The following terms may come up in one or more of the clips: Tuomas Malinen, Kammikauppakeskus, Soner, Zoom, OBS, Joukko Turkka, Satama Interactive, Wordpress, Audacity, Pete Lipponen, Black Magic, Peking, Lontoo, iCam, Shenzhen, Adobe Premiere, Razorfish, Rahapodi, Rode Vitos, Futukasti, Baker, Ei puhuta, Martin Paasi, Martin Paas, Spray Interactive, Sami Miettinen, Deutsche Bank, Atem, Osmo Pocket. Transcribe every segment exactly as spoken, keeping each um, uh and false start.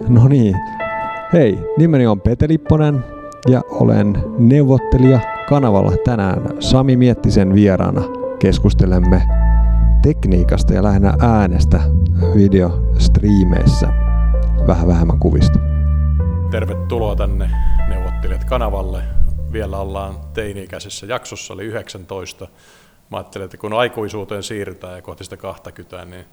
No niin. Hei, nimeni on Pete Lipponen ja olen neuvottelija kanavalla tänään Sami Miettisen vieraana. Keskustelemme tekniikasta ja lähinnä äänestä videostriimeissä. Vähän vähemmän kuvista. Tervetuloa tänne neuvottelijat kanavalle. Vielä ollaan teini-ikäisessä jaksossa, eli yhdeksäntoista. Mä ajattelin, että kun aikuisuuteen siirrytään ja kohti sitä kaksikymmentä, niin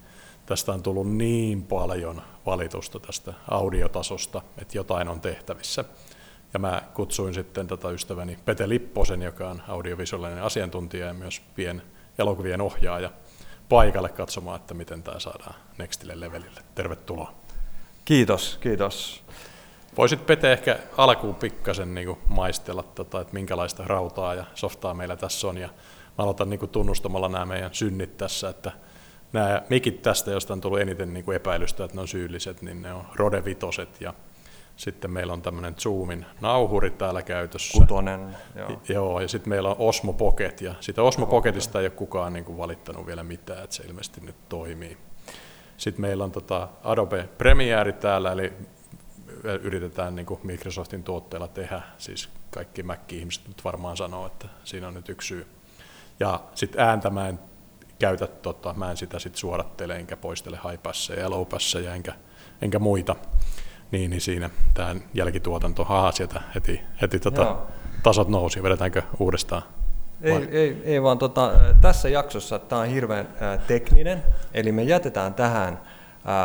tästä on tullut niin paljon valitusta tästä audiotasosta, että jotain on tehtävissä. Ja mä kutsuin sitten tätä ystäväni Pete Lipposen, joka on audiovisuaalinen asiantuntija ja myös pien elokuvien ohjaaja, paikalle katsomaan, että miten tämä saadaan nextille levelille. Tervetuloa. Kiitos, kiitos. Voisit Pete ehkä alkuun pikkasen niin kuin maistella, tota, että minkälaista rautaa ja softaa meillä tässä on. Ja mä aloitan niin kuin tunnustamalla nämä meidän synnit tässä, että nämä mikit tästä, josta on tullut eniten niin kuin epäilystä, että ne on syylliset, niin ne on Rode Vitoset. Ja sitten meillä on tämmöinen Zoomin nauhuri täällä käytössä. Kutonen. Joo, joo ja sitten meillä on Osmo Pocket, ja sitä Osmo Pocketista ei ole kukaan niin kuin valittanut vielä mitään, että se ilmeisesti nyt toimii. Sitten meillä on tota Adobe Premiere täällä, eli yritetään niin kuin Microsoftin tuotteilla tehdä, siis kaikki Mac-ihmiset nyt varmaan sanoo, että siinä on nyt yksi syy. Ja sitten ääntä mä en käytä, tota, mä en sitä sit suodattele, enkä poistele high-passeja ja low-passeja, enkä, enkä muita. Niin, niin siinä tämä jälkituotanto, haha, sieltä heti, heti tota, tasot nousi. Vedetäänkö uudestaan? Ei, ei, ei vaan tota, tässä jaksossa tämä on hirveän äh, tekninen, eli me jätetään tähän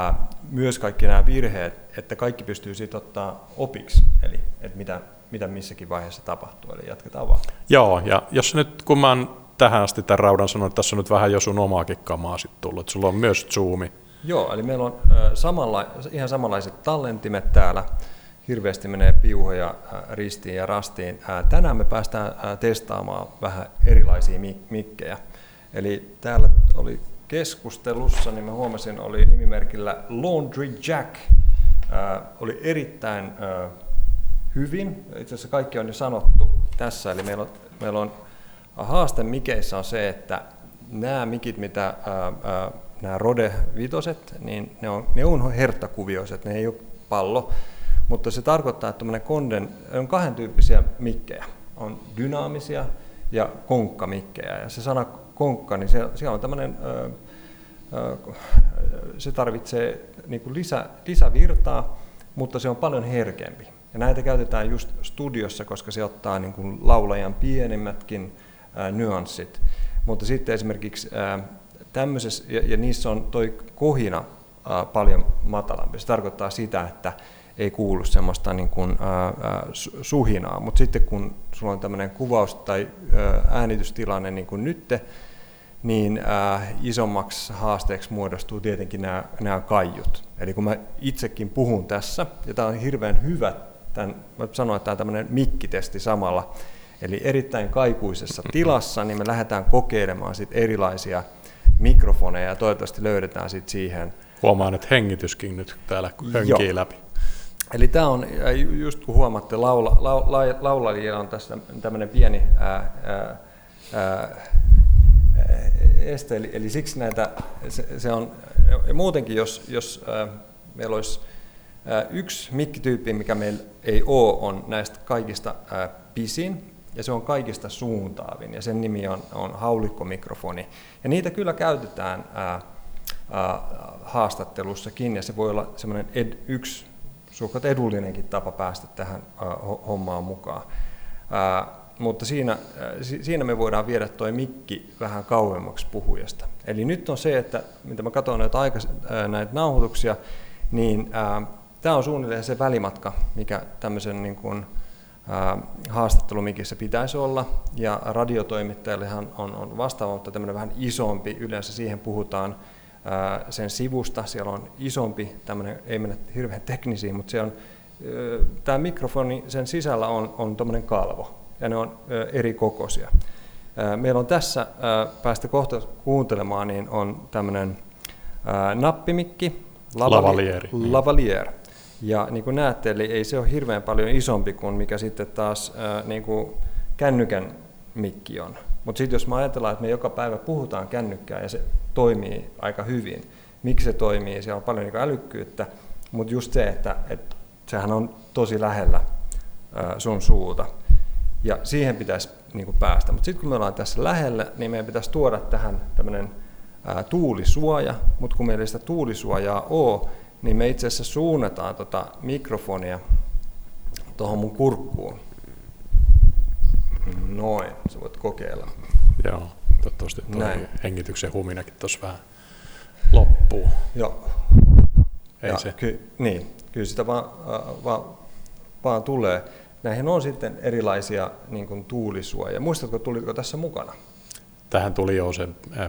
äh, myös kaikki nämä virheet, että kaikki pystyy siitä ottaa opiksi, eli että mitä, mitä missäkin vaiheessa tapahtuu, eli jatketaan vaan. Joo, ja jos nyt kun mä oon tähän asti tämän raudan sanonut, että tässä on nyt vähän jo sun omaakin kamaa sitten tullut, että sulla on myös Zoomi. Joo, eli meillä on äh, samanla- ihan samanlaiset tallentimet täällä. Hirveästi menee piuhoja äh, ristiin ja rastiin. Äh, tänään me päästään äh, testaamaan vähän erilaisia mik- mikkejä. Eli täällä oli keskustelussa, niin mä huomasin, oli nimimerkillä Laundry Jack. Äh, oli erittäin äh, hyvin. Itse asiassa kaikki on jo sanottu tässä. Eli meillä on, meillä on haaste mikeissä on se, että nämä mikit, mitä... Äh, äh, Nämä Rode Vitoset, niin ne on, ne on herttakuvioiset, ne ei ole pallo, mutta se tarkoittaa, että konden, on kahden tyyppisiä mikkejä. On dynaamisia ja konkkamikkejä. Ja se sana konkka, niin se, se on tämmöinen, ö, ö, se tarvitsee niin kuin lisä, lisävirtaa, mutta se on paljon herkempi. Ja näitä käytetään just studiossa, koska se ottaa niin kuin laulajan pienemmätkin ö, nyanssit. Mutta sitten esimerkiksi... Ö, Tämmöisessä, ja, ja niissä on toi kohina ää, paljon matalampi. Se tarkoittaa sitä, että ei kuulu semmoista niin kuin, ää, suhinaa, mutta sitten kun sulla on tämmöinen kuvaus- tai ää, äänitystilanne niin kuin nyt, niin ää, isommaksi haasteeksi muodostuu tietenkin nämä, nämä kaiut. Eli kun mä itsekin puhun tässä, ja tämä on hirveän hyvä, tämän, mä sanoin, että tämä on tämmöinen mikkitesti samalla, eli erittäin kaikuisessa tilassa, niin me lähdetään kokeilemaan sit erilaisia mikrofoneja ja toivottavasti löydetään sit siihen. Huomaan, että hengityskin nyt täällä hönkii Joo. läpi. Eli tämä on, just kun huomaatte, laula, laula, laulajilla on tässä tämmöinen pieni ää, ää, este, eli, eli siksi näitä, se, se on, ja muutenkin jos, jos ää, meillä olisi ää, yksi mikkityyppi, mikä meillä ei ole, on näistä kaikista ää, pisin, ja se on kaikista suuntaavin, ja sen nimi on, on haulikkomikrofoni. Ja niitä kyllä käytetään ää, ää, haastattelussakin, ja se voi olla semmoinen ed, yksi suhkat edullinenkin tapa päästä tähän ää, hommaan mukaan. Ää, mutta siinä, ää, siinä me voidaan viedä toi mikki vähän kauemmaksi puhujasta. Eli nyt on se, että mitä mä katson näitä, aikas, ää, näitä nauhoituksia, niin tämä on suunnilleen se välimatka, mikä tämmöisen... Niin kun, haastattelumikissä pitäisi olla, ja radiotoimittajallehan on, on vastaava, mutta tämmöinen vähän isompi, yleensä siihen puhutaan ää, sen sivusta, siellä on isompi, tämmöinen, ei mennä hirveän teknisiin, mutta se on, tämä mikrofoni, sen sisällä on, on tämmöinen kalvo, ja ne on ää, eri kokoisia. Ää, meillä on tässä, ää, päästä kohta kuuntelemaan, niin on tämmöinen ää, nappimikki, lavalier, lavalier. Ja niin kuin näette, eli ei se ole hirveän paljon isompi kuin mikä sitten taas ää, niin kuin kännykän mikki on. Mutta sitten jos me ajatellaan, että me joka päivä puhutaan kännykkää ja se toimii aika hyvin. Miksi se toimii? Siellä on paljon niin kuin älykkyyttä, Mutta just se, että et, sehän on tosi lähellä ää, sun suuta. Ja siihen pitäisi niinku päästä. Mutta sitten kun me ollaan tässä lähellä, niin meidän pitäisi tuoda tähän tämmöinen tuulisuoja. Mutta kun meillä ei sitä tuulisuojaa ole, niin me itse asiassa suunnataan tota mikrofonia tuohon mun kurkkuun. Noin, sä voit kokeilla. Joo, toivottavasti tuo hengityksen huminakin tuossa vähän loppuu. Joo. Ei ja se. Ky- niin, kyllä sitä vaan, äh, vaan, vaan tulee. Näihin on sitten erilaisia niin kuin tuulisuoja. Muistatko, tuliko tässä mukana? Tähän tuli jo se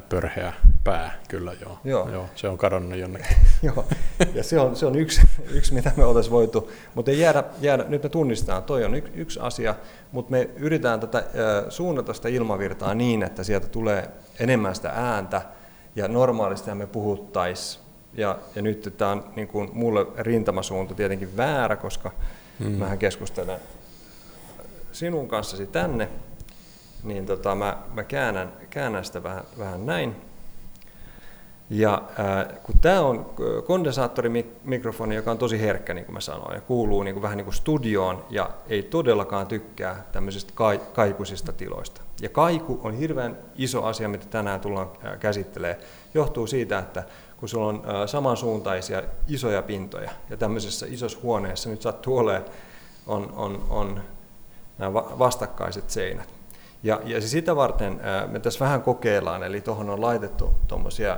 pörheä pää, kyllä joo. Joo. joo se on kadonnut jonnekin. Joo, ja se on, se on yksi, yksi, mitä me oltaisiin voitu. Mutta jäädä, jäädä, nyt me tunnistetaan, toi on yksi, yksi asia, mutta me yritetään tätä, suunnata sitä ilmavirtaa niin, että sieltä tulee enemmän sitä ääntä, ja normaalistihan me puhuttaisiin. Ja, ja nyt tämä on niin kuin mulle rintamasuunta tietenkin väärä, koska hmm. mähän keskustelen sinun kanssasi tänne. Niin tota, mä, mä käännän, käännän sitä vähän, vähän näin. Ja ää, kun tää on kondensaattorimikrofoni, joka on tosi herkkä, niin kuin mä sanoin, ja kuuluu niin kuin, vähän niin kuin studioon, ja ei todellakaan tykkää tämmöisistä kai, kaikuisista tiloista. Ja kaiku on hirveän iso asia, mitä tänään tullaan käsittelee. Johtuu siitä, että kun sulla on ää, samansuuntaisia isoja pintoja, ja tämmöisessä isossa huoneessa nyt sattuu olemaan on, on, on nämä vastakkaiset seinät. Ja, ja sitä varten ää, me tässä vähän kokeillaan, eli tuohon on laitettu tuommoisia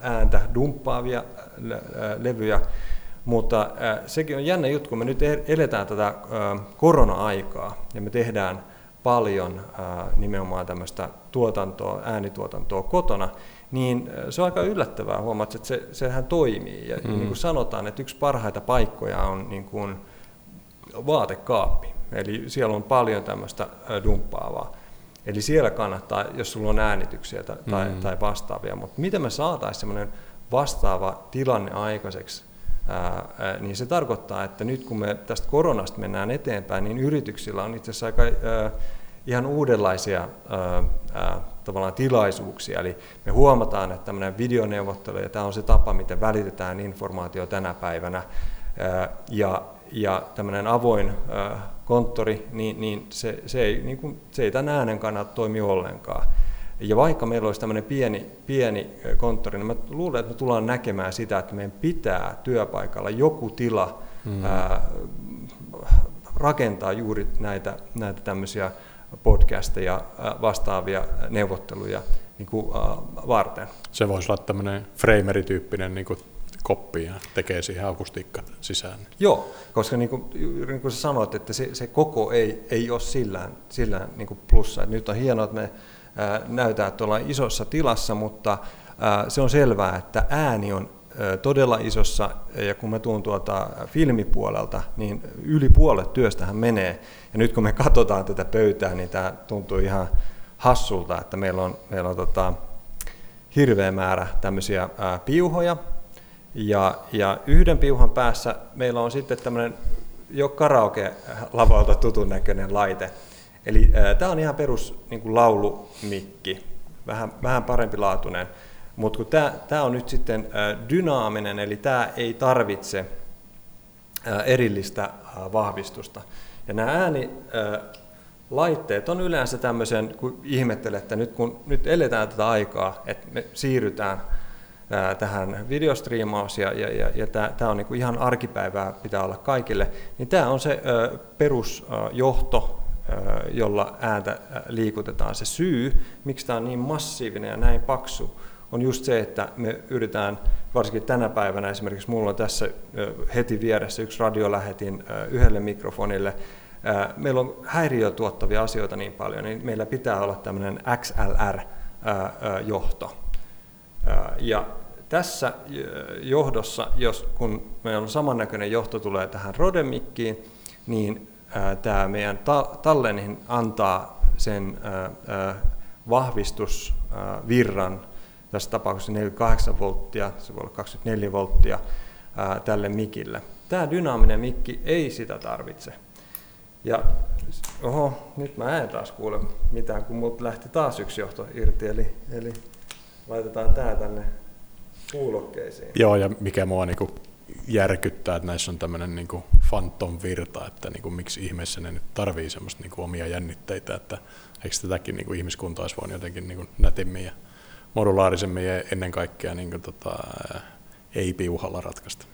ääntä dumppaavia le- levyjä, mutta ää, sekin on jännä juttu, kun me nyt eletään tätä ää, korona-aikaa, ja me tehdään paljon ää, nimenomaan tämmöistä tuotantoa, äänituotantoa kotona, niin se on aika yllättävää huomata, että se, sehän toimii, ja mm. niin kuin sanotaan, että yksi parhaita paikkoja on niin kuin vaatekaappi. Eli siellä on paljon tämmöistä dumppaavaa. Eli siellä kannattaa, jos sulla on äänityksiä tai, mm-hmm. tai vastaavia. Mutta miten me saataisiin semmoinen vastaava tilanne aikaiseksi, ää, ää, niin se tarkoittaa, että nyt kun me tästä koronasta mennään eteenpäin, niin yrityksillä on itse asiassa aika ää, ihan uudenlaisia ää, ää, tavallaan tilaisuuksia. Eli me huomataan, että tämmöinen videoneuvottelu, ja tämä on se tapa, miten välitetään informaatio tänä päivänä, ää, ja ja tämmöinen avoin ö, konttori, niin, niin, se, se, ei, niin kuin, se ei tämän äänen kannalta toimi ollenkaan. Ja vaikka meillä olisi tämmöinen pieni, pieni konttori, niin mä luulen, että me tullaan näkemään sitä, että meidän pitää työpaikalla joku tila mm. ö, rakentaa juuri näitä, näitä tämmöisiä podcasteja, vastaavia neuvotteluja niin kuin, ö, varten. Se voisi olla tämmöinen Frameri-tyyppinen niin kuin koppi ja tekee siihen akustiikka sisään. Joo, koska niin kuin, niin kuin sä sanoit, että se, se koko ei, ei ole sillään, sillään niin kuin plussa. Et nyt on hienoa, että me ää, näytään, että ollaan isossa tilassa, mutta ää, se on selvää, että ääni on ää, todella isossa, ja kun mä tuun tuolta filmipuolelta, niin yli puolet työstähän menee. Ja nyt kun me katsotaan tätä pöytää, niin tämä tuntuu ihan hassulta, että meillä on, meillä on tota, hirveä määrä tämmöisiä ää, piuhoja, Ja, ja yhden piuhan päässä meillä on sitten tämmöinen jo karaoke-lavalta tutun näköinen laite. Eli äh, tämä on ihan perus niin kuin laulumikki, vähän, vähän parempi laatuinen, mutta kun tämä on nyt sitten äh, dynaaminen, eli tämä ei tarvitse äh, erillistä äh, vahvistusta. Ja nämä ääni... Äh, Laitteet on yleensä tämmöisen, kun ihmettelet, että nyt kun nyt eletään tätä aikaa, että me siirrytään tähän videostriimaus, ja, ja, ja, ja tämä on niinku ihan arkipäivää, pitää olla kaikille, niin tämä on se ö, perusjohto, ö, jolla ääntä liikutetaan. Se syy, miksi tämä on niin massiivinen ja näin paksu, on just se, että me yritetään, varsinkin tänä päivänä, esimerkiksi mulla on tässä ö, heti vieressä yksi radiolähetin ö, yhdelle mikrofonille, ö, meillä on häiriötuottavia asioita niin paljon, niin meillä pitää olla tämmöinen X L R-johto. Ja tässä johdossa, jos, kun meillä on samannäköinen johto tulee tähän Rode-mikkiin, niin ää, tämä meidän ta- tallennin antaa sen ää, ää, vahvistusvirran, tässä tapauksessa neljäkymmentäkahdeksan volttia, se voi olla kaksikymmentäneljä volttia ää, tälle mikille. Tämä dynaaminen mikki ei sitä tarvitse. Ja oho, nyt mä en taas kuule mitään, kun multa lähti taas yksi johto irti, eli... eli laitetaan tää tänne kuulokkeisiin. Joo, ja mikä mua niinku järkyttää, että näissä on tämmöinen niin kuin phantom-virta, että niin kuin, miksi ihmeessä ne nyt tarvii semmoista niin kuin omia jännitteitä, että eikö tätäkin niin kuin ihmiskunta olisi voinut jotenkin niin kuin nätimmin ja modulaarisemmin ja ennen kaikkea niin kuin, tota, ei-piuhalla ratkaista.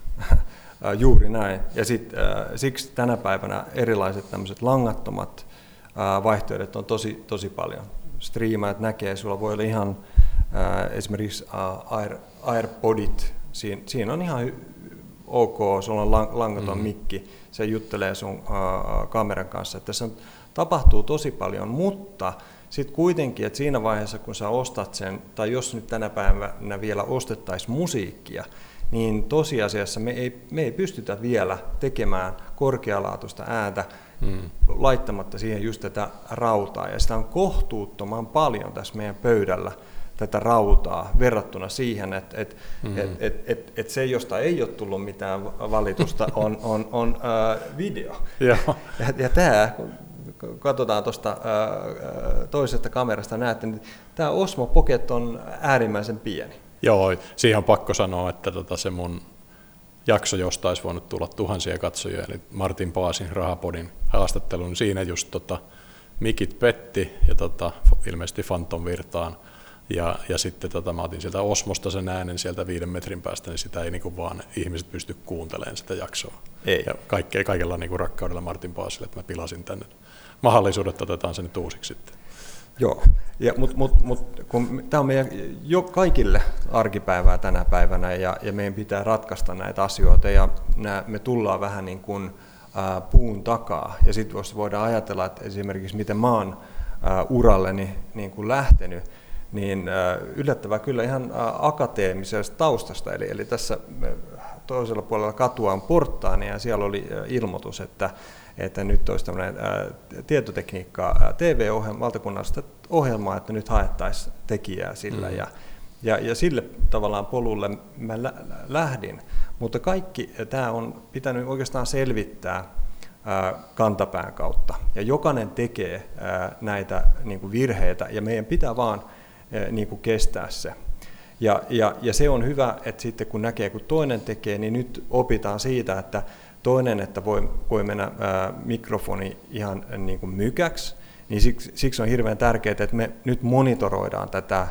Juuri näin. Ja sit, äh, siksi tänä päivänä erilaiset tämmöiset langattomat äh, vaihtoehdot on tosi, tosi paljon. Striimaat näkee, sulla voi olla ihan äh, esimerkiksi äh, Air, AirPodit, siin, siinä on ihan ok, sulla on lang, langaton mm-hmm. mikki, se juttelee sun äh, kameran kanssa. Tässä on, tapahtuu tosi paljon, mutta sitten kuitenkin, että siinä vaiheessa kun sä ostat sen, tai jos nyt tänä päivänä vielä ostettaisiin musiikkia, niin tosiasiassa me ei, me ei pystytä vielä tekemään korkealaatuista ääntä mm. laittamatta siihen just tätä rautaa. Ja sitä on kohtuuttoman paljon tässä meidän pöydällä tätä rautaa verrattuna siihen, että et, mm. et, et, et, et se, josta ei ole tullut mitään valitusta, on, on, on äh, video. ja ja tämä, kun katsotaan tuosta äh, toisesta kamerasta, näette, niin tämä Osmo Pocket on äärimmäisen pieni. Joo, siihen on pakko sanoa, että tota se mun jakso josta olisi voinut tulla tuhansia katsojia, eli Martin Paasin Rahapodin haastattelun, siinä just tota mikit petti ja tota, ilmeisesti Phantom virtaan, ja, ja sitten tota, mä otin sieltä Osmosta sen äänen sieltä viiden metrin päästä, niin sitä ei niinku vaan ihmiset pysty kuuntelemaan sitä jaksoa. Ei. Ja kaikkea, kaikella niinku rakkaudella Martin Paasille, että mä pilasin tänne mahdollisuudet, otetaan sen nyt uusiksi sitten. Joo, mutta mut, mut, kun tämä on meidän jo kaikille arkipäivää tänä päivänä, ja, ja meidän pitää ratkaista näitä asioita, ja nää, me tullaan vähän niin kuin ä, puun takaa, ja sitten voidaan ajatella, että esimerkiksi miten mä oon ä, uralleni niin kuin lähtenyt, niin ä, yllättävää kyllä ihan ä, akateemisesta taustasta, eli, eli tässä toisella puolella katua on porttaani, ja siellä oli ä, ilmoitus, että että nyt olisi tämmöinen ää, tietotekniikkaa ää, T V-ohjelma, valtakunnallista ohjelmaa, että nyt haettaisiin tekijää sillä, mm. ja, ja, ja sille tavallaan polulle mä lä- lähdin. Mutta kaikki tämä on pitänyt oikeastaan selvittää ää, kantapään kautta, ja jokainen tekee ää, näitä niin kuin virheitä, ja meidän pitää vaan ää, niin kuin kestää se. Ja, ja, ja se on hyvä, että sitten kun näkee, kun toinen tekee, niin nyt opitaan siitä, että toinen, että voi, voi mennä ää, mikrofoni ihan niin kuin mykäksi, niin siksi, siksi on hirveän tärkeää, että me nyt monitoroidaan tätä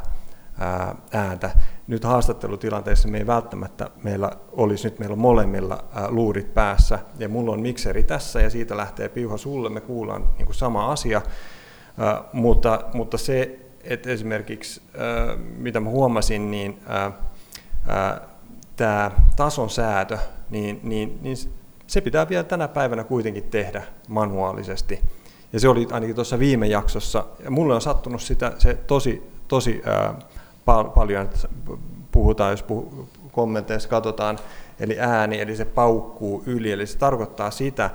ää, ääntä. Nyt haastattelutilanteessa me ei välttämättä meillä olisi, nyt meillä on molemmilla ää, luurit päässä, ja mulla on mikseri tässä, ja siitä lähtee piuha sulle, me kuullaan niin kuin sama asia, ää, mutta, mutta se, että esimerkiksi ää, mitä mä huomasin, niin ää, ää, tämä tason säätö, niin, niin, niin se pitää vielä tänä päivänä kuitenkin tehdä manuaalisesti. Ja se oli ainakin tuossa viime jaksossa, ja mulle on sattunut sitä se tosi, tosi ää, pal- paljon, että puhutaan, jos puh- kommenteissa katsotaan, eli ääni, eli se paukkuu yli, eli se tarkoittaa sitä,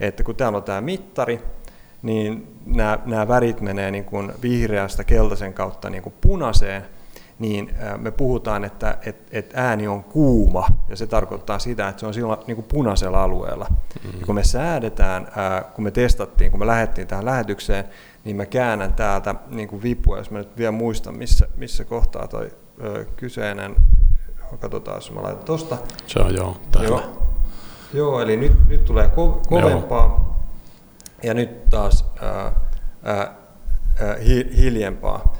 että kun täällä on tämä mittari, niin nämä, nämä värit menee niin kuin vihreästä keltaisen kautta niin kuin punaiseen, niin me puhutaan, että et, et ääni on kuuma, ja se tarkoittaa sitä, että se on silloin niin kuin punaisella alueella. Mm-hmm. Ja kun me säädetään, ää, kun me testattiin, kun me lähdettiin tähän lähetykseen, niin mä käännän täältä niin kuin vipua, jos mä nyt vielä muistan, missä, missä kohtaa toi ö, kyseinen, katsotaan, jos mä laitan tuosta. Se on joo, täällä. Joo, joo, eli nyt, nyt tulee ko- kovempaa, joo. Ja nyt taas ää, ää, hi- hiljempaa.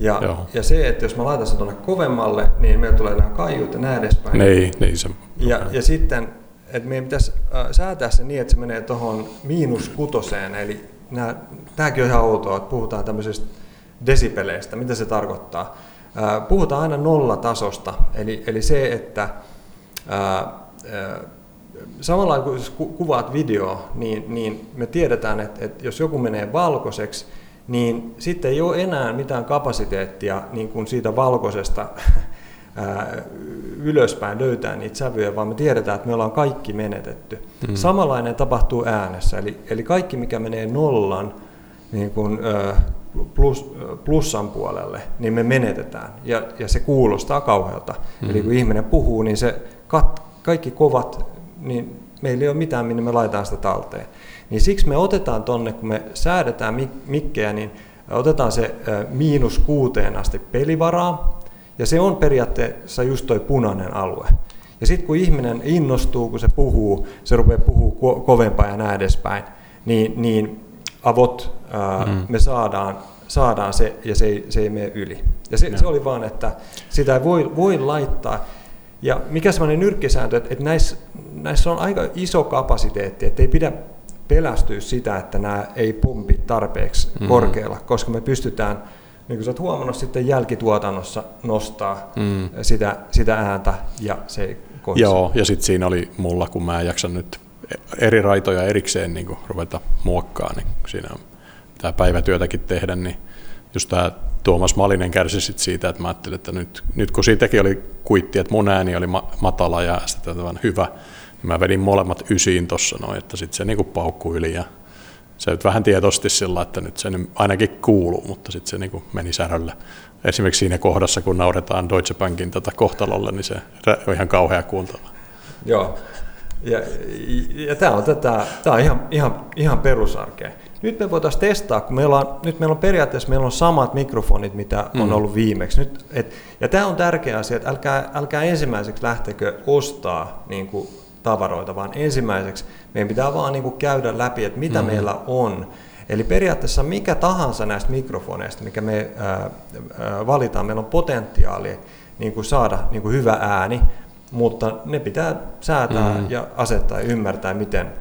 Ja, ja se, että jos mä laitan sen tuonne kovemmalle, niin meillä tulee nämä kaiut ja näin edespäin. Niin, niin se. Ja, ja sitten, että meidän pitäisi säätää se niin, että se menee tuohon miinus kutoseen. Eli nämä, tämäkin on ihan outoa, että puhutaan tämmöisistä desibeleistä. Mitä se tarkoittaa? Puhutaan aina nollatasosta. Eli, eli se, että ää, ää, samalla kun kuvaat videoa, niin, niin me tiedetään, että, että jos joku menee valkoiseksi, niin sitten ei ole enää mitään kapasiteettia niin kuin siitä valkoisesta ää, ylöspäin löytää niitä sävyjä, vaan me tiedetään, että me ollaan kaikki menetetty. Mm. Samanlainen tapahtuu äänessä, eli, eli kaikki mikä menee nollan niin kuin, ä, plus, plussan puolelle, niin me menetetään, ja, ja se kuulostaa kauhealta. Mm. Eli kun ihminen puhuu, niin se kat, kaikki kovat, niin meillä ei ole mitään, minne me laitetaan sitä talteen. Niin siksi me otetaan tonne, kun me säädetään mik- mikkejä, niin otetaan se ö, miinus kuuteen asti pelivaraa, ja se on periaatteessa just toi punainen alue. Ja sitten kun ihminen innostuu, kun se puhuu, se rupeaa puhumaan kovempaa ja näin edespäin, niin, niin avot ää, mm. me saadaan, saadaan se ja se ei, se ei mene yli. Ja se, no. se oli vaan, että sitä ei voi, voi laittaa. Ja mikä semmoinen nyrkkisääntö, että, että näissä, näissä on aika iso kapasiteetti, että ei pidä pelästyä sitä, että nämä ei pompi tarpeeksi mm. korkealla, koska me pystytään, niin kuin sä oot huomannut, sitten jälkituotannossa nostaa mm. sitä, sitä ääntä ja se ei kohdistu. Joo, ja sitten siinä oli mulla, kun mä en jaksa nyt eri raitoja erikseen niin kun ruveta muokkaamaan, niin siinä on tämä päivätyötäkin tehdä, niin just tämä Tuomas Malinen kärsi sit siitä, että mä ajattelin, että nyt, nyt kun siitäkin oli kuitti, että mun ääni oli ma- matala ja äästettävän hyvä, niin mä vedin molemmat ysiin tuossa noin, että sitten se niinku paukkui yli ja se nyt vähän tietoisesti sillä, että nyt se ainakin kuuluu, mutta sitten se niinku meni särölle. Esimerkiksi siinä kohdassa, kun nauretaan Deutsche Bankin tota kohtalolle, niin se on ihan kauhea kuultava. Joo, ja, ja tämä on, tätä, tää on ihan, ihan, ihan perusarkea. Nyt me voitaisiin testaa, kun meillä on, nyt meillä on periaatteessa meillä on samat mikrofonit, mitä mm. on ollut viimeksi. Nyt, et, ja tämä on tärkeä asia, että älkää, älkää ensimmäiseksi lähtekö ostaa niin kuin tavaroita, vaan ensimmäiseksi meidän pitää vaan niin kuin käydä läpi, että mitä mm. meillä on. Eli periaatteessa mikä tahansa näistä mikrofoneista, mikä me ää, ää, valitaan, meillä on potentiaalia niin kuin saada niin kuin hyvä ääni, mutta ne pitää säätää mm. ja asettaa ja ymmärtää, miten.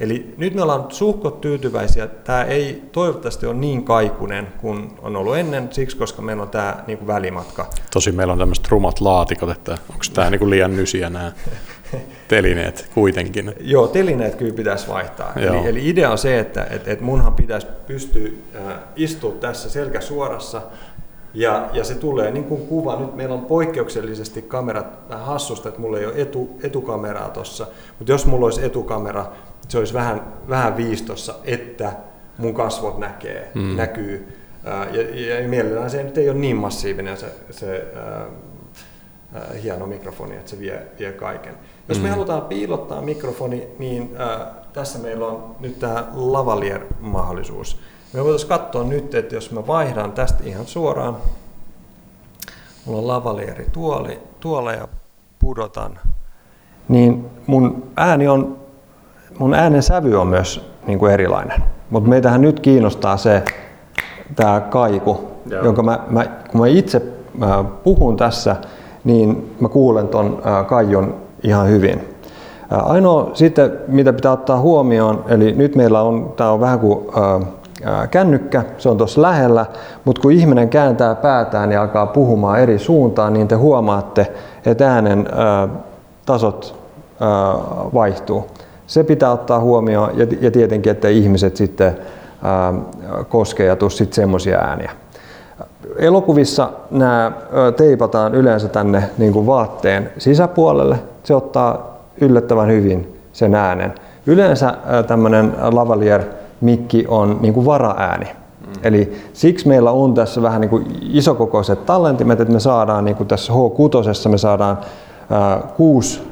Eli nyt me ollaan suhkot tyytyväisiä. Tämä ei toivottavasti ole niin kaikunen kuin on ollut ennen, siksi koska meillä on tämä niin kuin välimatka. Tosi meillä on tämmöiset rumat laatikot, että onko tämä niin kuin liian nysiä nämä telineet kuitenkin? Joo, telineet kyllä pitäisi vaihtaa. Eli, eli idea on se, että et, et munhan pitäisi pystyä äh, istua tässä selkä suorassa. Ja, ja se tulee niin kuin kuva, nyt meillä on poikkeuksellisesti kamerat vähän hassusta, että mulla ei ole etu, etukameraa tuossa, mutta jos mulla olisi etukamera, se olisi vähän, vähän viistossa, että mun kasvot näkee, mm. näkyy. Ää, ja, ja mielellään se nyt ei ole niin massiivinen se, se ää, ää, hieno mikrofoni, että se vie, vie kaiken. Jos me mm. halutaan piilottaa mikrofoni, niin ää, tässä meillä on nyt tämä lavalier-mahdollisuus. Me voitaisiin katsoa nyt, että jos mä vaihdan tästä ihan suoraan, mulla on lavalieri tuoli, tuolla ja pudotan, niin mun ääni on, mun äänen sävy on myös niin kuin erilainen. Mutta meitähän nyt kiinnostaa se, tää kaiku, Joo. jonka mä, mä, kun mä itse mä puhun tässä, niin mä kuulen ton äh, kaijon ihan hyvin. Äh, ainoa sitten, mitä pitää ottaa huomioon, eli nyt meillä on, tää on vähän kuin äh, kännykkä, se on tuossa lähellä, mutta kun ihminen kääntää päätään ja alkaa puhumaan eri suuntaan, niin te huomaatte, että äänen ää, tasot ää, vaihtuu. Se pitää ottaa huomioon ja, ja tietenkin, että ihmiset sitten ää, koskee ja tuu sitten semmoisia ääniä. Elokuvissa nämä teipataan yleensä tänne niin kuin vaatteen sisäpuolelle, se ottaa yllättävän hyvin sen äänen. Yleensä ää, tämmöinen lavalier mikki on niin kuin varaääni. Mm. Eli siksi meillä on tässä vähän niin kuin isokokoiset tallentimet, että me saadaan niin kuin tässä H kuusi me saadaan äh, kuusi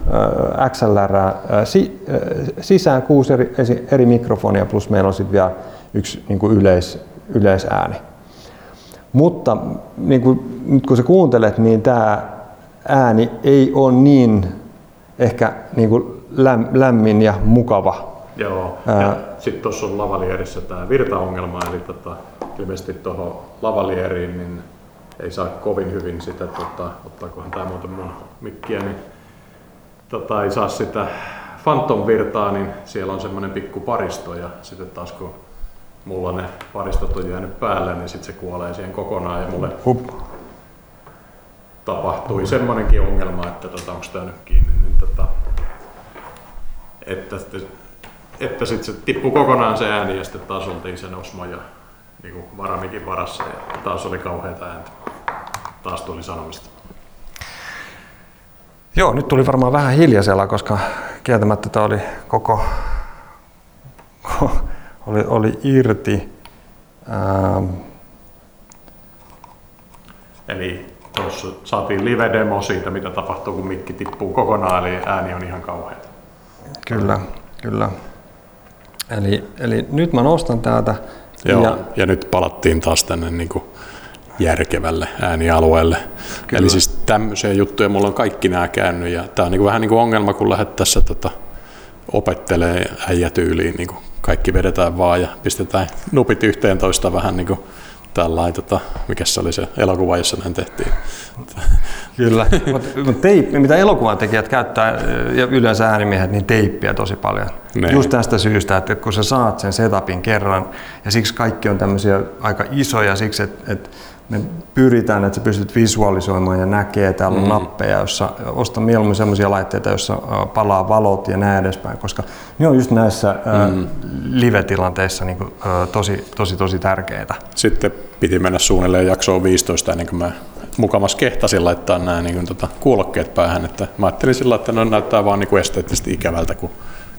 äh, X L R äh, si, äh, sisään kuusi eri, eri mikrofonia, plus meillä on sitten vielä yksi niin kuin yleis, yleisääni. Mutta niin kuin, nyt kun sä kuuntelet, niin tämä ääni ei ole niin ehkä niin kuin läm, lämmin ja mukava. Joo, ja sitten tuossa on lavalierissä tämä virtaongelma, eli tota, ilmeisesti tuohon lavalieriin niin ei saa kovin hyvin sitä, tota, ottaakohan tämä muuten mun mikkiä, niin tota, ei saa sitä phantom-virtaa, niin siellä on semmoinen pikku paristo, ja sitten taas kun mulla ne paristot on jäänyt päälle, niin sitten se kuolee siihen kokonaan, ja mulle Hup. tapahtui semmoinenkin ongelma, että tota, onko tämä nyt kiinni, niin tota, että sitten että sitten se tippui kokonaan se ääni ja sitten taas oltiin sen Osmo ja niin varamikin varassa ja taas oli kauheita ääntä. Taas tuli sanomista. Joo, nyt tuli varmaan vähän hiljaisella, koska kieltämättä tämä oli koko, oli, oli irti. Ähm. Eli tuossa saatiin live-demo siitä, mitä tapahtuu, kun mikki tippuu kokonaan, eli ääni on ihan kauheita. Kyllä, kyllä. Eli, eli nyt mä nostan täältä. Joo, ja, ja nyt palattiin taas tänne niin kuin järkevälle äänialueelle. Kyllä. Eli siis tämmöisiä juttuja mulla on kaikki nämä käynyt, ja tämä on niin kuin vähän niin kuin ongelma, kun lähdet tässä tota, opettelee äijätyyliin, niin kuin kaikki vedetään vaan ja pistetään nupit yhteen toista vähän niin kuin tällainen, tota, mikä se oli se elokuva, jossa näin tehtiin. Kyllä, mutta teippi, mitä elokuvan tekijät käyttää, ja yleensä äänimiehet, niin teippiä tosi paljon. Nein. Just tästä syystä, että kun sä saat sen setupin kerran, ja siksi kaikki on tämmöisiä aika isoja siksi, että et me pyritään, että sä pystyt visualisoimaan ja näkee, täällä on mm. nappeja, jossa osta mieluummin sellaisia laitteita, joissa palaa valot ja näin edespäin, koska ne on just näissä mm. live-tilanteissa niin kuin, tosi, tosi, tosi tärkeitä. Sitten piti mennä suunnilleen jaksoon viisitoista ennen kuin mä mukamas kehtasin laittaa nämä niin kuin, tota, kuulokkeet päähän. Että mä ajattelin sillä, että ne näyttää vaan niin kuin esteettisesti ikävältä, kun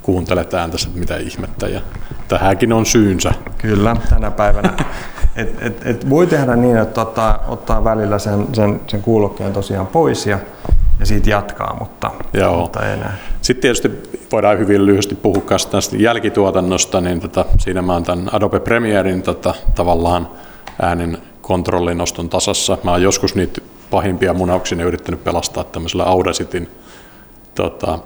kuunteletaan tässä, että mitä ihmettä. Ja tähänkin on syynsä. Kyllä, tänä päivänä. Et, et, et voi tehdä niin, että ottaa, ottaa välillä sen, sen, sen kuulokkeen tosiaan pois ja, ja siitä jatkaa, mutta, mutta ei enää. Sitten tietysti voidaan hyvin lyhyesti puhua tästä jälkituotannosta, niin tota, siinä mä oon tämän Adobe Premierin tota, tavallaan äänen kontrollin noston tasassa. Mä oon joskus niitä pahimpia munauksia yrittänyt pelastaa tämmöisellä Audacitin tota,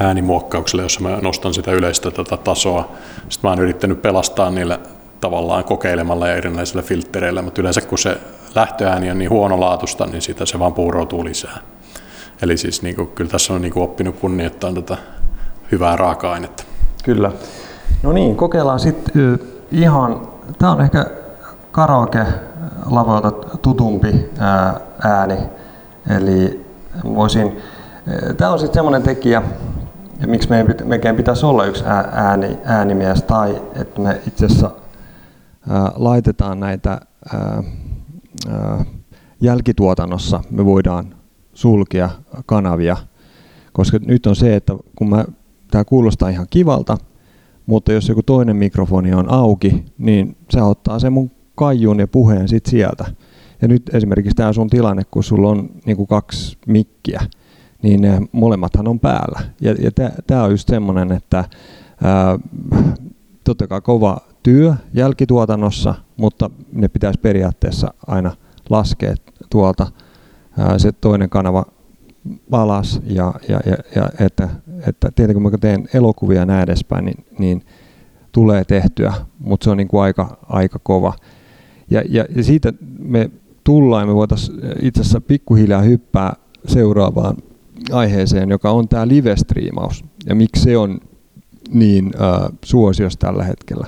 äänimuokkauksella, jossa mä nostan sitä yleistä tota, tasoa. Sitten mä oon yrittänyt pelastaa niillä tavallaan kokeilemalla ja erinäisillä filttereillä, mutta yleensä kun se lähtöääni on niin huonolaatusta, niin sitä se vaan puuroutuu lisää. Eli siis niin kuin, kyllä tässä on niin kuin oppinut kunnioittamaan tätä hyvää raaka-ainetta. Kyllä. No niin, kokeillaan sitten ihan, tämä on ehkä karaoke-lavalta tutumpi ääni, eli voisin, tämä on sitten semmoinen tekijä, ja miksi meidän pitäisi olla yksi ääni, äänimies, tai että me itse asiassa laitetaan näitä ää, ää, jälkituotannossa, me voidaan sulkea kanavia, koska nyt on se, että kun mä, tää kuulostaa ihan kivalta, mutta jos joku toinen mikrofoni on auki, niin se ottaa sen mun kaijun ja puheen sit sieltä. Ja nyt esimerkiksi tää sun tilanne, kun sulla on niinku kaksi mikkiä, niin ne molemmathan on päällä. Ja, ja tää, tää on just semmonen, että ää, totta kai kova työ jälkituotannossa, mutta ne pitäisi periaatteessa aina laskea tuolta ää, se toinen kanava alas, ja, ja, ja, ja että, että tietenkin kun mä teen elokuvia ja näin edespäin, niin, niin tulee tehtyä, mutta se on niin kuin aika, aika kova. Ja, ja, ja siitä me tullaan, me voitaisiin itse asiassa pikkuhiljaa hyppää seuraavaan aiheeseen, joka on tämä live-striimaus, ja miksi se on niin äh, suosiossa tällä hetkellä.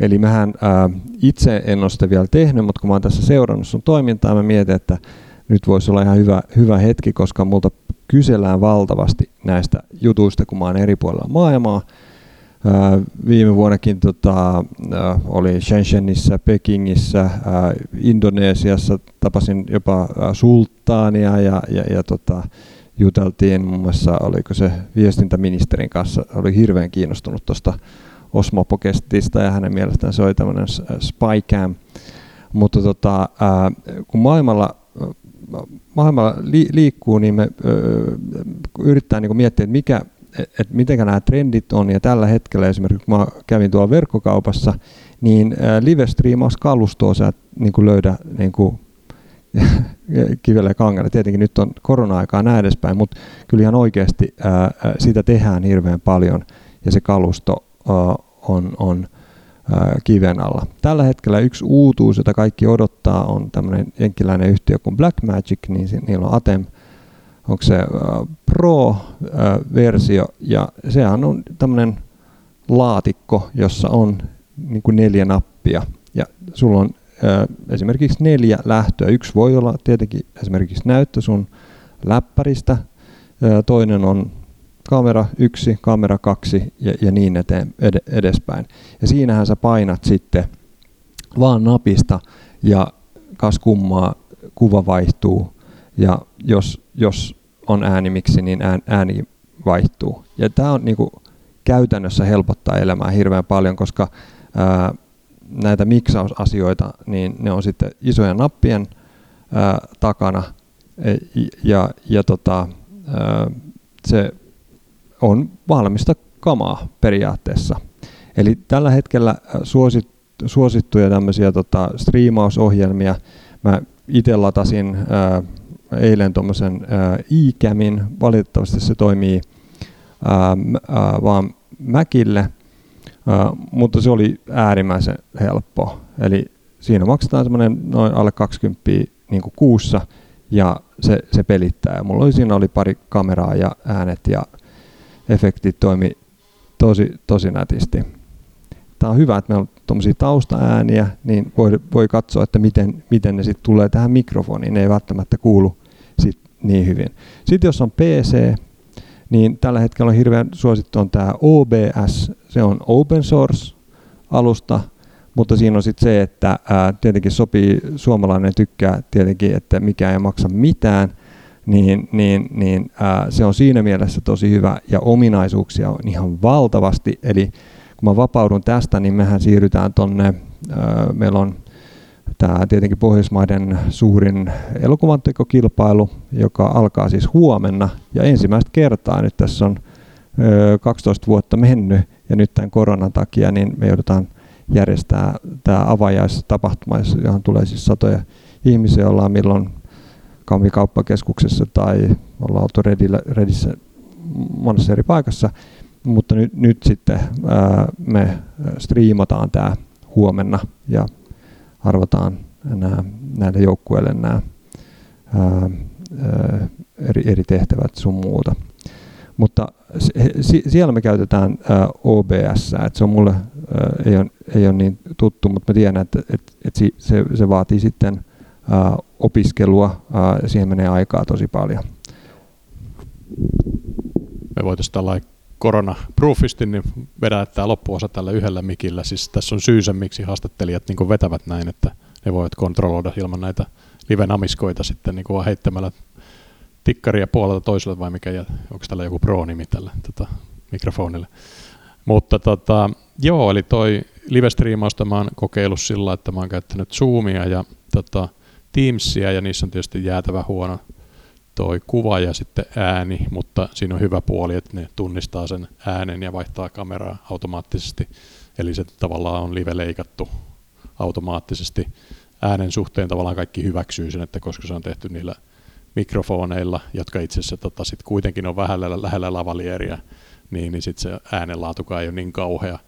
Eli mähän äh, itse en ole sitä vielä tehnyt, mutta kun mä oon tässä seurannut sun toimintaa, mä mietin, että nyt voisi olla ihan hyvä, hyvä hetki, koska multa kysellään valtavasti näistä jutuista, kun mä oon eri puolilla maailmaa. Äh, viime vuonnakin tota, äh, oli Shenzhenissä, Pekingissä, äh, Indonesiassa, tapasin jopa äh, sulttaania ja, ja, ja tota, juteltiin muun muassa, oliko se viestintäministerin kanssa, oli hirveän kiinnostunut tuosta Osmo Pocketista ja hänen mielestään se oli tämmöinen spycam. Mutta tota, ää, kun maailmalla, maailmalla li, liikkuu, niin me ö, yritetään niinku miettiä, että mikä, et mitenkä nämä trendit on. Ja tällä hetkellä esimerkiksi, kun mä kävin tuolla verkkokaupassa, niin live-striimauskalustoa sä et niinku löydä niinku kivelle kangelle. Tietenkin nyt on korona-aikaa näin edespäin, mutta kyllä ihan oikeasti ää, sitä tehdään hirveän paljon ja se kalusto ää, on, on ää, kiven alla. Tällä hetkellä yksi uutuus, jota kaikki odottaa, on tämmöinen jenkkiläinen yhtiö kuin Black Magic, niin se, niillä on Atem, onko se ää, Pro-versio, ja sehän on tämmöinen laatikko, jossa on niin kuin neljä nappia, ja sulla on esimerkiksi neljä lähtöä. Yksi voi olla tietenkin esimerkiksi näyttö sun läppäristä, toinen on kamera yksi, kamera kaksi ja, ja niin eteen, ed, edespäin. Ja siinähän sä painat sitten vaan napista ja kas kummaa, kuva vaihtuu ja jos, jos on äänimiksi, niin ään, ääni vaihtuu. Ja tää on niinku käytännössä helpottaa elämää hirveän paljon, koska ää, näitä miksausasioita, niin ne on sitten isojen nappien ää, takana ja, ja tota, ää, se on valmista kamaa periaatteessa. Eli tällä hetkellä suosit, suosittuja tämmöisiä tota, striimausohjelmia. Mä itse latasin ää, eilen tuommoisen iCamin. Valitettavasti se toimii ää, ää, vaan Macille, ää, mutta se oli äärimmäisen helppo. Eli siinä maksetaan semmoinen noin alle kaksikymmentä niin kuin kuussa ja se, se pelittää. Ja mulla oli, siinä oli pari kameraa ja äänet ja efektit toimi tosi, tosi nätisti. Tämä on hyvä, että meillä on tuommoisia taustaääniä, niin voi, voi katsoa, että miten, miten ne sitten tulee tähän mikrofoniin. Ne ei välttämättä kuulu sit niin hyvin. Sitten jos on P C, niin tällä hetkellä on hirveän suosittu on tämä O B S. Se on open source-alusta, mutta siinä on sitten se, että ää, tietenkin sopii, suomalainen tykkää tietenkin, että mikä ei maksa mitään, niin, niin, niin ää, se on siinä mielessä tosi hyvä ja ominaisuuksia on ihan valtavasti. Eli kun mä vapaudun tästä, niin mehän siirrytään tonne, öö, meillä on tämä tietenkin Pohjoismaiden suurin elokuvantekokilpailu, joka alkaa siis huomenna ja ensimmäistä kertaa nyt tässä on öö, kaksitoista vuotta mennyt ja nyt tämän koronan takia niin me joudutaan järjestämään tämä avajaistapahtuma, johon tulee siis satoja ihmisiä, ollaan milloin Kammikauppakeskuksessa tai ollaan oltu Redillä, Redissä monessa eri paikassa. Mutta nyt, nyt sitten ää, me striimataan tämä huomenna ja arvotaan nää, näille joukkueille nämä eri, eri tehtävät sun muuta. Mutta si, siellä me käytetään ää, O B S, että se on mulle ää, ei ole ei ole niin tuttu, mutta mä tiedän, että et, et si, se, se vaatii sitten ää, opiskelua, ää, siihen menee aikaa tosi paljon. Me voitaisiin tällainen koronaproofisti, niin vedän tämä loppuosa tällä yhdellä mikillä. Siis tässä on syysä, miksi haastattelijat niin vetävät näin, että ne voivat kontrolloida ilman näitä livenamiskoita sitten niin vaan heittämällä tikkaria puolelta toiselle, vai mikä, onko tällä joku pro-nimi tällä tota, mikrofonille. Mutta tota, joo, eli toi livestriimausta mä oon kokeillut sillä, että mä oon käyttänyt Zoomia ja tota, Teamsia, ja niissä on tietysti jäätävä huono toi kuva ja sitten ääni, mutta siinä on hyvä puoli, että ne tunnistaa sen äänen ja vaihtaa kameraa automaattisesti. Eli se tavallaan on live leikattu automaattisesti. Äänen suhteen tavallaan kaikki hyväksyy sen, että koska se on tehty niillä mikrofoneilla, jotka itse asiassa tota, sit kuitenkin on vähällä, lähellä lavalieria, niin, niin sitten se äänenlaatukaan ei ole niin kauhea.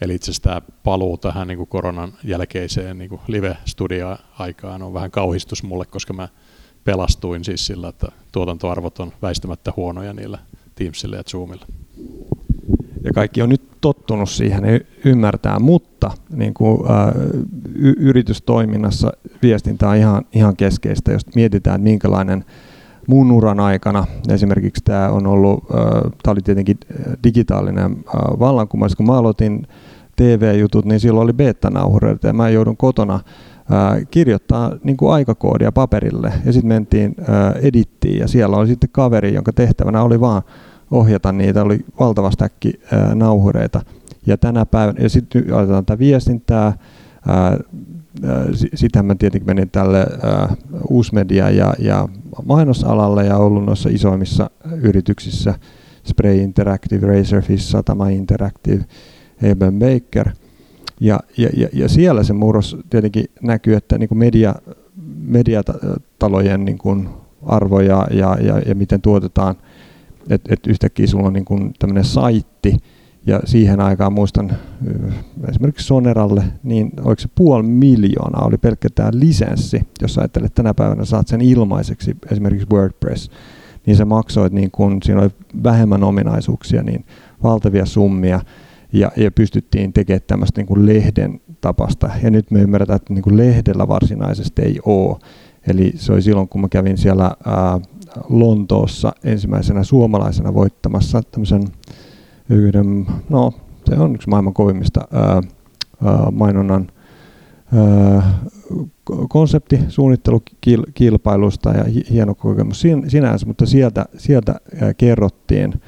Eli itse asiassa tämä paluu tähän niin kuin koronan jälkeiseen niin kuin live-studio-aikaan on vähän kauhistus mulle, koska mä pelastuin siis sillä, että tuotantoarvot on väistämättä huonoja niillä Teamsilla ja Zoomilla. Ja kaikki on nyt tottunut siihen, ne ymmärtää, mutta niin kuin, ä, y- yritystoiminnassa viestintä on ihan, ihan keskeistä. Jos mietitään, minkälainen mun uran aikana, esimerkiksi tämä on ollut, tämä oli tietenkin digitaalinen ä, vallankumous, kun mä aloitin T V-jutut, niin silloin oli beta-nauhureita ja mä joudun kotona kirjoittaa niin kuin aikakoodia paperille ja sitten mentiin edittiin ja siellä oli sitten kaveri, jonka tehtävänä oli vaan ohjata niitä, oli valtava stäkki nauhureita ja tänä päivänä, ja sitten aletaan tätä viestintää, sitähän mä tietenkin menin tälle uusmedia- ja, ja mainosalalle ja ollut noissa isoimmissa yrityksissä, Spray Interactive, Razorfish, Satama Interactive, Baker. Ja, ja, ja siellä se murros tietenkin näkyy, että niin kuin media, mediatalojen niin kuin arvoja ja, ja, ja miten tuotetaan, että et yhtäkkiä sulla on niin kuin tämmöinen saitti, ja siihen aikaan muistan esimerkiksi Soneralle, niin oliko se puoli miljoonaa oli pelkkä tämä lisenssi, jos ajattelet, että tänä päivänä saat sen ilmaiseksi, esimerkiksi Wordpress, niin se maksoit, niin kun siinä oli vähemmän ominaisuuksia, niin valtavia summia. Ja, ja pystyttiin tekemään tämmöistä niin kuin lehden tapasta. Ja nyt me ymmärretään, että niin kuin lehdellä varsinaisesti ei ole. Eli se oli silloin, kun mä kävin siellä ää, Lontoossa ensimmäisenä suomalaisena voittamassa tämmöisen yhden, no se on yksi maailman kovimmista ää, ää, mainonnan ää, konseptisuunnittelukilpailusta ja hieno kokemus sin, sinänsä, mutta sieltä, sieltä ää, kerrottiin.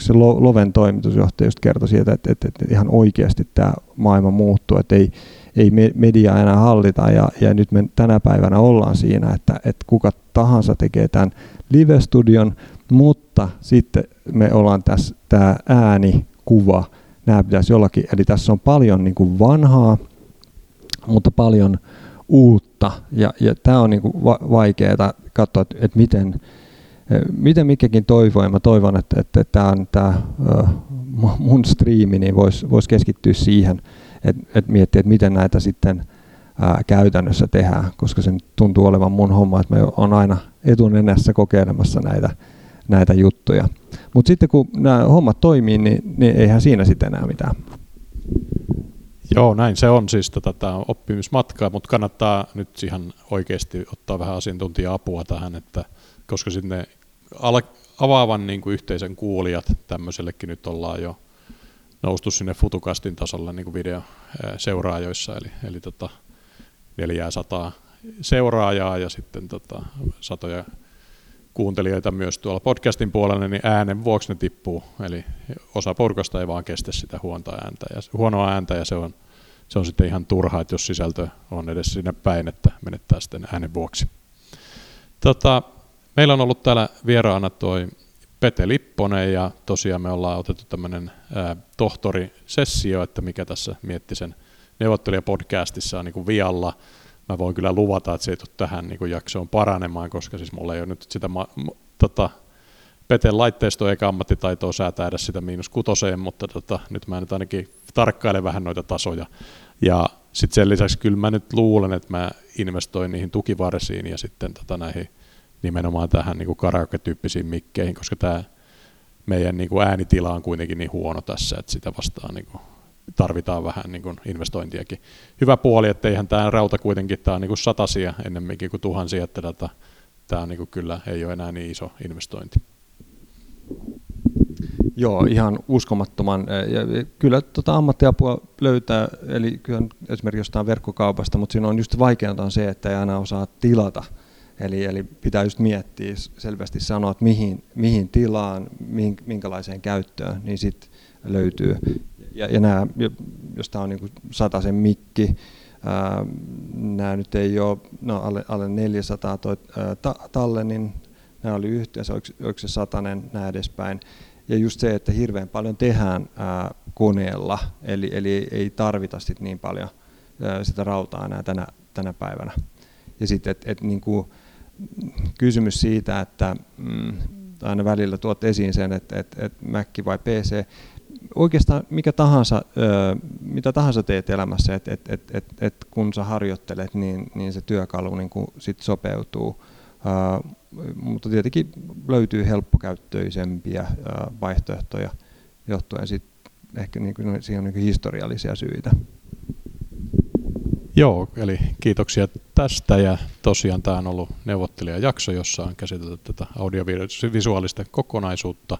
Se Loven toimitusjohtaja just kertoi siitä, että, että, että ihan oikeasti tämä maailma muuttuu, että ei, ei mediaa enää hallita ja, ja nyt me tänä päivänä ollaan siinä, että, että kuka tahansa tekee tämän live-studion, mutta sitten me ollaan tässä tämä ääni, kuva, nämä pitäisi jollakin, eli tässä on paljon niin kuin vanhaa, mutta paljon uutta. Ja, ja tämä on niinku va- vaikeaa katsoa, että et miten, miten mikäkin toivoo. Ja mä toivon, että et, et tämä uh, mun striimi niin voisi vois keskittyä siihen, että et miettiä, että miten näitä sitten ää, käytännössä tehdään, koska se tuntuu olevan mun homma, että mä oon aina etunenässä kokeilemassa näitä, näitä juttuja. Mutta sitten kun nämä hommat toimii, niin, niin eihän siinä sitten enää mitään. Joo, näin se on siis tätä oppimismatkaa, mutta kannattaa nyt ihan oikeasti ottaa vähän asiantuntija-apua tähän, että koska sitten ne avaavan niin kuin yhteisen kuulijat, tämmöisellekin nyt ollaan jo noustu sinne Futukastin tasolle niin kuin videoseuraajoissa, eli, eli tota neljäsataa seuraajaa ja sitten tota satoja kuuntelijoita myös tuolla podcastin puolella, niin äänen vuoksi ne tippuu. Eli osa porukasta ei vaan kestä sitä huonoa ääntä, ja, huonoa ääntä, ja se, on, se on sitten ihan turhaa, että jos sisältö on edes sinne päin, että menettää sitten äänen vuoksi. Tota, meillä on ollut täällä vieraana toi Pete Lipponen, ja tosiaan me ollaan otettu tämmöinen tohtorisessio, että mikä tässä Miettisen neuvottelijapodcastissa on niin kuin vialla. Mä voin kyllä luvata, että se ei tule tähän niin kuin jaksoon paranemaan, koska siis mulla ei ole nyt sitä ma- m- tota, Peten laitteistoa eikä ammattitaitoa säätää edes sitä miinus kutoseen, mutta tota, nyt mä nyt ainakin tarkkailen vähän noita tasoja. Ja sitten sen lisäksi kyllä mä nyt luulen, että mä investoin niihin tukivarsiin ja sitten tota, näihin nimenomaan tähän niin kuin karaoke-tyyppisiin mikkeihin, koska tämä meidän niin kuin äänitila on kuitenkin niin huono tässä, että sitä vastaan niin kuin tarvitaan vähän niin kuin investointiakin. Hyvä puoli, että eihän tämä rauta kuitenkin, tämä on niin kuin satasia ennemminkin kuin tuhansia, että data, tämä on niin kuin kyllä ei ole enää niin iso investointi. Joo, ihan uskomattoman. Ja kyllä tuota ammattiapua löytää, eli kyllä esimerkiksi jostain verkkokaupasta, mutta siinä on just vaikeaa se, että ei aina osaa tilata. Eli, eli pitää just miettiä, selvästi sanoa, että mihin, mihin tilaan, mihin, minkälaiseen käyttöön, niin sitten löytyy. Ja, ja nämä, jos tämä on niin kuin satasen mikki, ää, nämä nyt ei ole, no alle, alle neljäsataa toi, ää, ta, tallenin, nämä oli yhteensä, oliko, oliko se satanen, nämä edespäin. Ja just se, että hirveän paljon tehdään ää, koneella, eli, eli ei tarvita sit niin paljon ää, sitä rautaa enää tänä, tänä päivänä. Ja sitten et, et niin kuin kysymys siitä, että mm, aina välillä tuot esiin sen, että et, et Mac vai P C, oikeastaan mikä tahansa, mitä tahansa teet elämässä, että et, et, et, et kun sä harjoittelet, niin, niin se työkalu niin kun sit sopeutuu. Uh, mutta tietenkin löytyy helppokäyttöisempiä uh, vaihtoehtoja, johtuen sit ehkä niin kun, siihen on niin kun historiallisia syitä. Joo, eli kiitoksia tästä, ja tosiaan tämä on ollut neuvottelijajakso, jossa on käsitelty tätä audiovisuaalista kokonaisuutta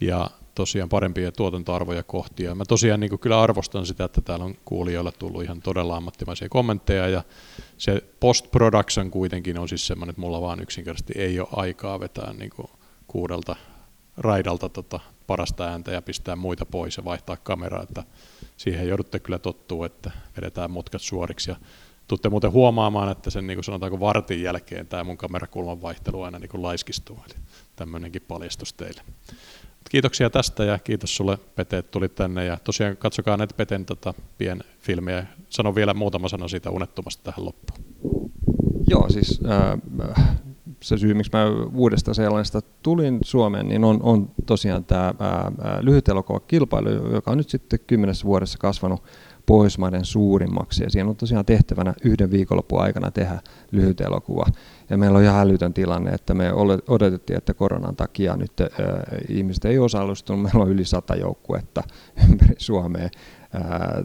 ja tosiaan parempia tuotantoarvoja kohti. Ja mä tosiaan niin kuin kyllä arvostan sitä, että täällä on kuulijoilla tullut ihan todella ammattimaisia kommentteja, ja se post-production kuitenkin on siis semmoinen, että mulla vaan yksinkertaisesti ei ole aikaa vetää niin kuin kuudelta raidalta tota parasta ääntä ja pistää muita pois ja vaihtaa kameraa, että siihen joudutte kyllä tottua, että vedetään mutkat suoriksi. Ja tuutte muuten huomaamaan, että sen niin kuin sanotaanko vartin jälkeen tämä mun kamerakulman vaihtelu aina niin kuin laiskistuu, eli tämmöinenkin paljastus teille. Kiitoksia tästä ja kiitos sulle, Pete, että tulit tänne, ja tosiaan katsokaa näitä Peten tota, pienfilmejä. Sano vielä muutama sana siitä unettomasta tähän loppuun. Joo, siis äh, se syy, miksi mä uudesta Seelannista tulin Suomeen, niin on, on tosiaan tämä lyhytelokuvakilpailu, joka on nyt sitten kymmenessä vuodessa kasvanut Pohjoismaiden suurimmaksi, ja siinä on tosiaan tehtävänä yhden viikonlopun aikana tehdä lyhyt elokuva. Ja meillä on ihan älytön tilanne, että me odotettiin, että koronan takia nyt äh, ihmiset ei osallistunut, meillä on yli sata joukkuetta ympäri Suomea äh,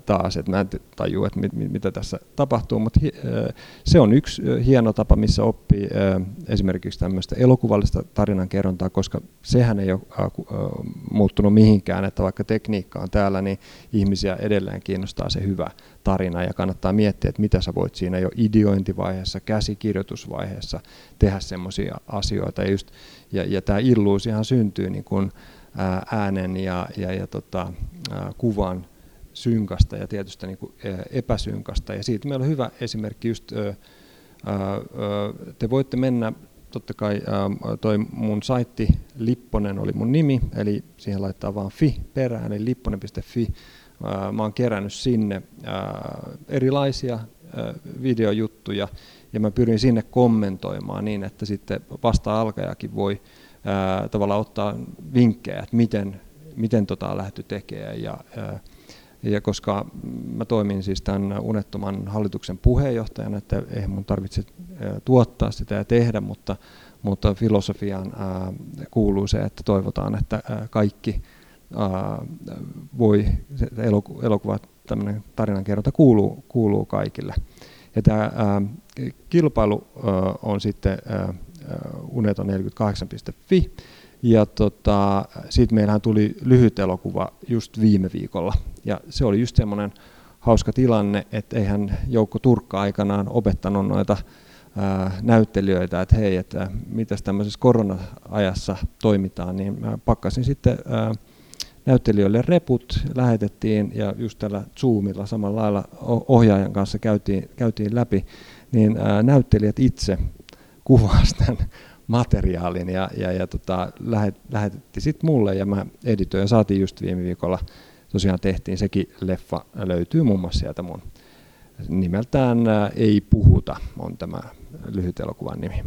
taas, että mä en tajua, että mit, mit, mitä tässä tapahtuu, mutta hi, äh, se on yksi hieno tapa, missä oppii äh, esimerkiksi tämmöistä elokuvallista tarinankerrontaa, koska sehän ei ole äh, muuttunut mihinkään, että vaikka tekniikka on täällä, niin ihmisiä edelleen kiinnostaa se hyvä tarina, ja kannattaa miettiä, että mitä sä voit siinä jo idiointivaiheessa, käsikirjoitusvaiheessa tehdä semmoisia asioita. Ja, just, ja, ja tämä illuusihan syntyy niin kun äänen ja, ja, ja tota, kuvan synkasta ja tietystä niin kun epäsynkasta. Ja siitä meillä on hyvä esimerkki. Just, ö, ö, te voitte mennä, totta kai ö, toi mun saitti Lipponen oli mun nimi, eli siihen laittaa vaan fi perään, eli lipponen piste fi. Mä oon kerännyt sinne erilaisia videojuttuja ja mä pyrin sinne kommentoimaan niin, että sitten vasta alkajakin voi ää, tavallaan ottaa vinkkejä, että miten, miten tota on lähdetty tekemään. Ja, ää, ja koska mä toimin siis tämän unettoman hallituksen puheenjohtajana, että eihän mun tarvitse ää, tuottaa sitä ja tehdä, mutta, mutta filosofiaan ää, kuuluu se, että toivotaan, että ää, kaikki ää, voi, elokuvat, tämmöinen tarinankerronta kuuluu, kuuluu kaikille. Ja tämä ää, kilpailu ää, on sitten ää, uneton neljäkymmentäkahdeksan piste fi ja tota, siitä meillähän tuli lyhyt elokuva just viime viikolla. Ja se oli just semmoinen hauska tilanne, että eihän Joukko Turkka aikanaan opettanut noita ää, näyttelijöitä, että hei, että mitäs tämmöisessä korona-ajassa toimitaan, niin mä pakkasin sitten ää, näyttelijöille reput lähetettiin ja just tällä Zoomilla samalla lailla ohjaajan kanssa käytiin, käytiin läpi, niin ää, näyttelijät itse kuvasivat tämän materiaalin ja, ja, ja tota, lähet, lähetettiin sitten mulle ja mä editoin ja saatiin just viime viikolla, tosiaan tehtiin sekin leffa, löytyy muun muassa sieltä mun nimeltään ää, Ei puhuta on tämä lyhyt elokuvan nimi.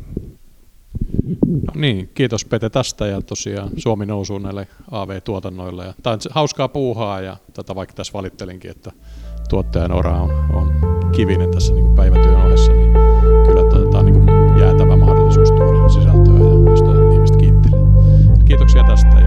No niin, kiitos Pete tästä ja tosiaan Suomi nousuu näille A V-tuotannoille. Tämä on hauskaa puuhaa ja tätä vaikka tässä valittelinkin, että tuottajan ora on, on kivinen tässä niin kuin päivätyön ohessa, niin kyllä tämä on niin kuin jäätävä mahdollisuus tuoda sisältöä ja josta ihmiset kiittelee. Kiitoksia tästä.